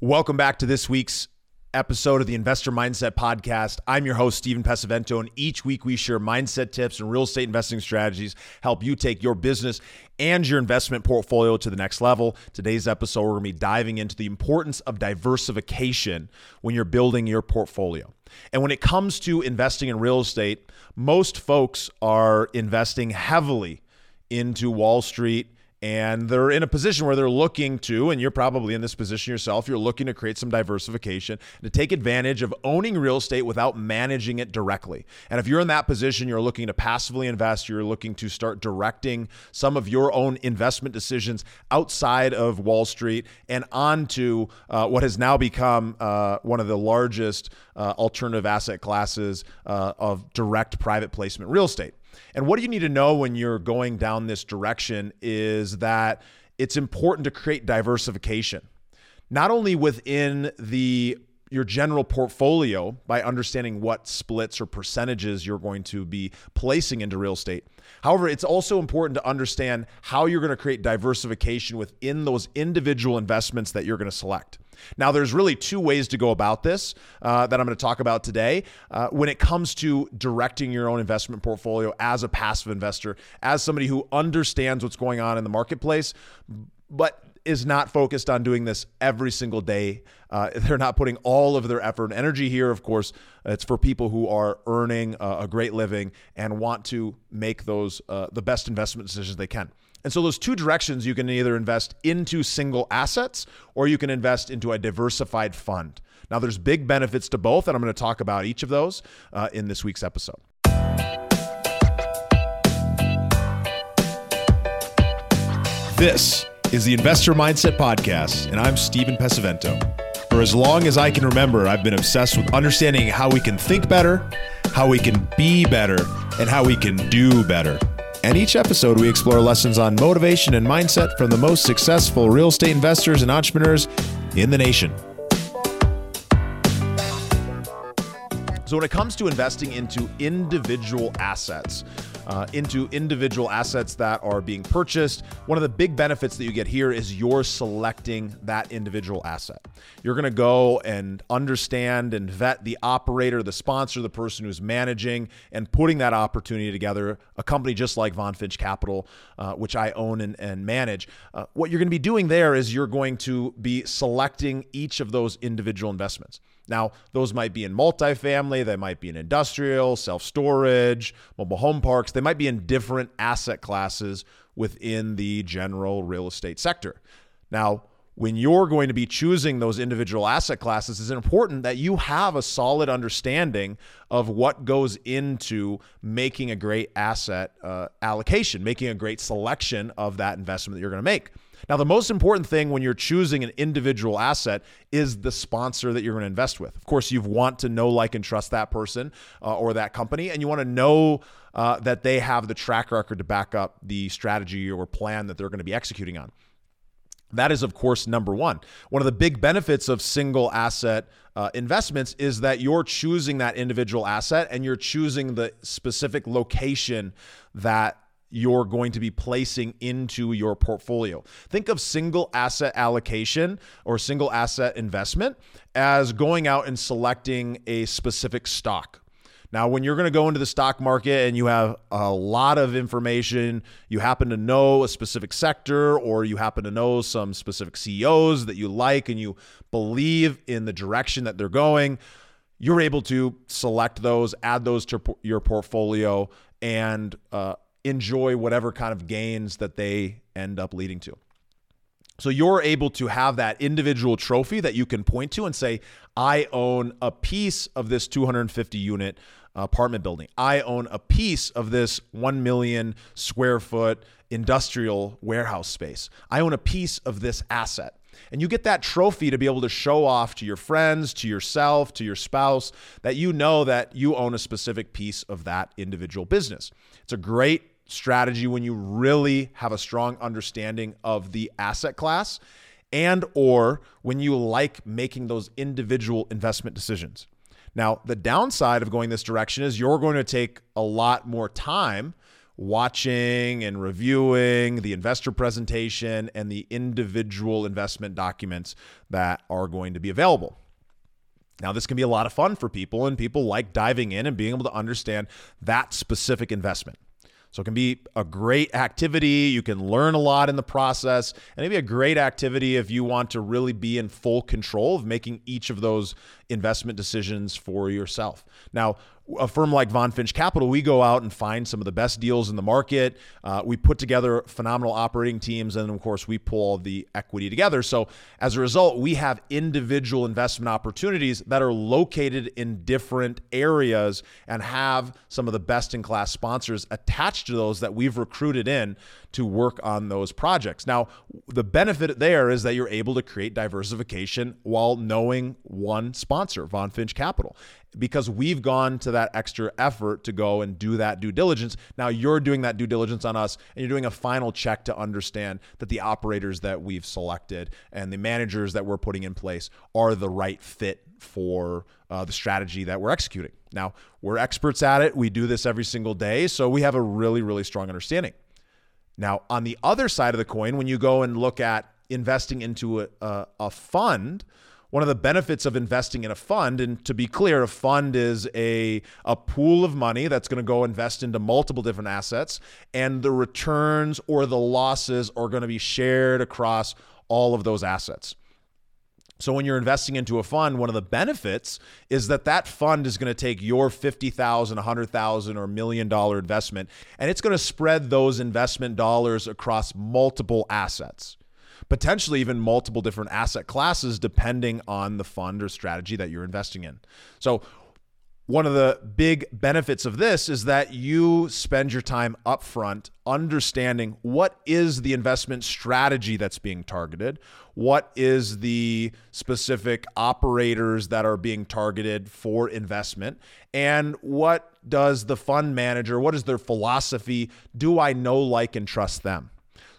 Welcome back to this week's episode of the Investor Mindset Podcast. I'm your host, Stephen Pesavento, and each week we share mindset tips and real estate investing strategies, help you take your business and your investment portfolio to the next level. Today's episode, we're going to be diving into the importance of diversification when you're building your portfolio. And when it comes to investing in real estate, most folks are investing heavily into Wall Street, and they're in a position where they're looking to, and you're probably in this position yourself, you're looking to create some diversification to take advantage of owning real estate without managing it directly. And if you're in that position, you're looking to passively invest, you're looking to start directing some of your own investment decisions outside of Wall Street and onto what has now become one of the largest alternative asset classes of direct private placement real estate. And what do you need to know when you're going down this direction is that it's important to create diversification, not only within your general portfolio by understanding what splits or percentages you're going to be placing into real estate. However, it's also important to understand how you're going to create diversification within those individual investments that you're going to select. Now, there's really two ways to go about this that I'm going to talk about today when it comes to directing your own investment portfolio as a passive investor, as somebody who understands what's going on in the marketplace, but is not focused on doing this every single day. They're not putting all of their effort and energy here. Of course, it's for people who are earning a great living and want to make those the best investment decisions they can. And so those two directions, you can either invest into single assets or you can invest into a diversified fund. Now, there's big benefits to both, and I'm going to talk about each of those in this week's episode. This is the Investor Mindset Podcast, and I'm Stephen Pesavento. For as long as I can remember, I've been obsessed with understanding how we can think better, how we can be better, and how we can do better. And each episode, we explore lessons on motivation and mindset from the most successful real estate investors and entrepreneurs in the nation. So when it comes to investing into individual assets, that are being purchased, one of the big benefits that you get here is you're selecting that individual asset. You're going to go and understand and vet the operator, the sponsor, the person who's managing and putting that opportunity together, a company just like Von Finch Capital, which I own and manage. What you're going to be doing there is you're going to be selecting each of those individual investments. Now, those might be in multifamily, they might be in industrial, self-storage, mobile home parks. They might be in different asset classes within the general real estate sector. Now, when you're going to be choosing those individual asset classes, it's important that you have a solid understanding of what goes into making a great asset allocation, making a great selection of that investment that you're going to make. Now, the most important thing when you're choosing an individual asset is the sponsor that you're going to invest with. Of course, you want to know, like, and trust that person or that company, and you want to know that they have the track record to back up the strategy or plan that they're going to be executing on. That is, of course, number one. One of the big benefits of single asset investments is that you're choosing that individual asset and you're choosing the specific location that you're going to be placing into your portfolio. Think of single asset allocation or single asset investment as going out and selecting a specific stock. Now, when you're going to go into the stock market and you have a lot of information, you happen to know a specific sector or you happen to know some specific CEOs that you like and you believe in the direction that they're going, you're able to select those, add those to your portfolio, and enjoy whatever kind of gains that they end up leading to. So you're able to have that individual trophy that you can point to and say, I own a piece of this 250-unit apartment building. I own a piece of this 1 million square foot industrial warehouse space. I own a piece of this asset. And you get that trophy to be able to show off to your friends, to yourself, to your spouse, that you know that you own a specific piece of that individual business. It's a great strategy when you really have a strong understanding of the asset class and or when you like making those individual investment decisions. Now, the downside of going this direction is you're going to take a lot more time watching and reviewing the investor presentation and the individual investment documents that are going to be available. Now, this can be a lot of fun for people, and people like diving in and being able to understand that specific investment. So it can be a great activity. You can learn a lot in the process, and it'd be a great activity if you want to really be in full control of making each of those investment decisions for yourself. Now, a firm like Von Finch Capital, we go out and find some of the best deals in the market. We put together phenomenal operating teams, and of course, we pull the equity together. So as a result, we have individual investment opportunities that are located in different areas and have some of the best-in-class sponsors attached to those that we've recruited in to work on those projects. Now, the benefit there is that you're able to create diversification while knowing one sponsor, Von Finch Capital, because we've gone to that extra effort to go and do that due diligence. Now you're doing that due diligence on us, and you're doing a final check to understand that the operators that we've selected and the managers that we're putting in place are the right fit for the strategy that we're executing. Now, we're experts at it. We do this every single day. So we have a really, really strong understanding. Now, on the other side of the coin, when you go and look at investing into a fund, one of the benefits of investing in a fund, and to be clear, a fund is a pool of money that's going to go invest into multiple different assets, and the returns or the losses are going to be shared across all of those assets. So when you're investing into a fund, one of the benefits is that that fund is going to take your $50,000, $100,000 or $1 million investment, and it's going to spread those investment dollars across multiple assets, potentially even multiple different asset classes, depending on the fund or strategy that you're investing in. So one of the big benefits of this is that you spend your time upfront understanding what is the investment strategy that's being targeted, what is the specific operators that are being targeted for investment, and what does the fund manager, what is their philosophy? Do I know, like, and trust them?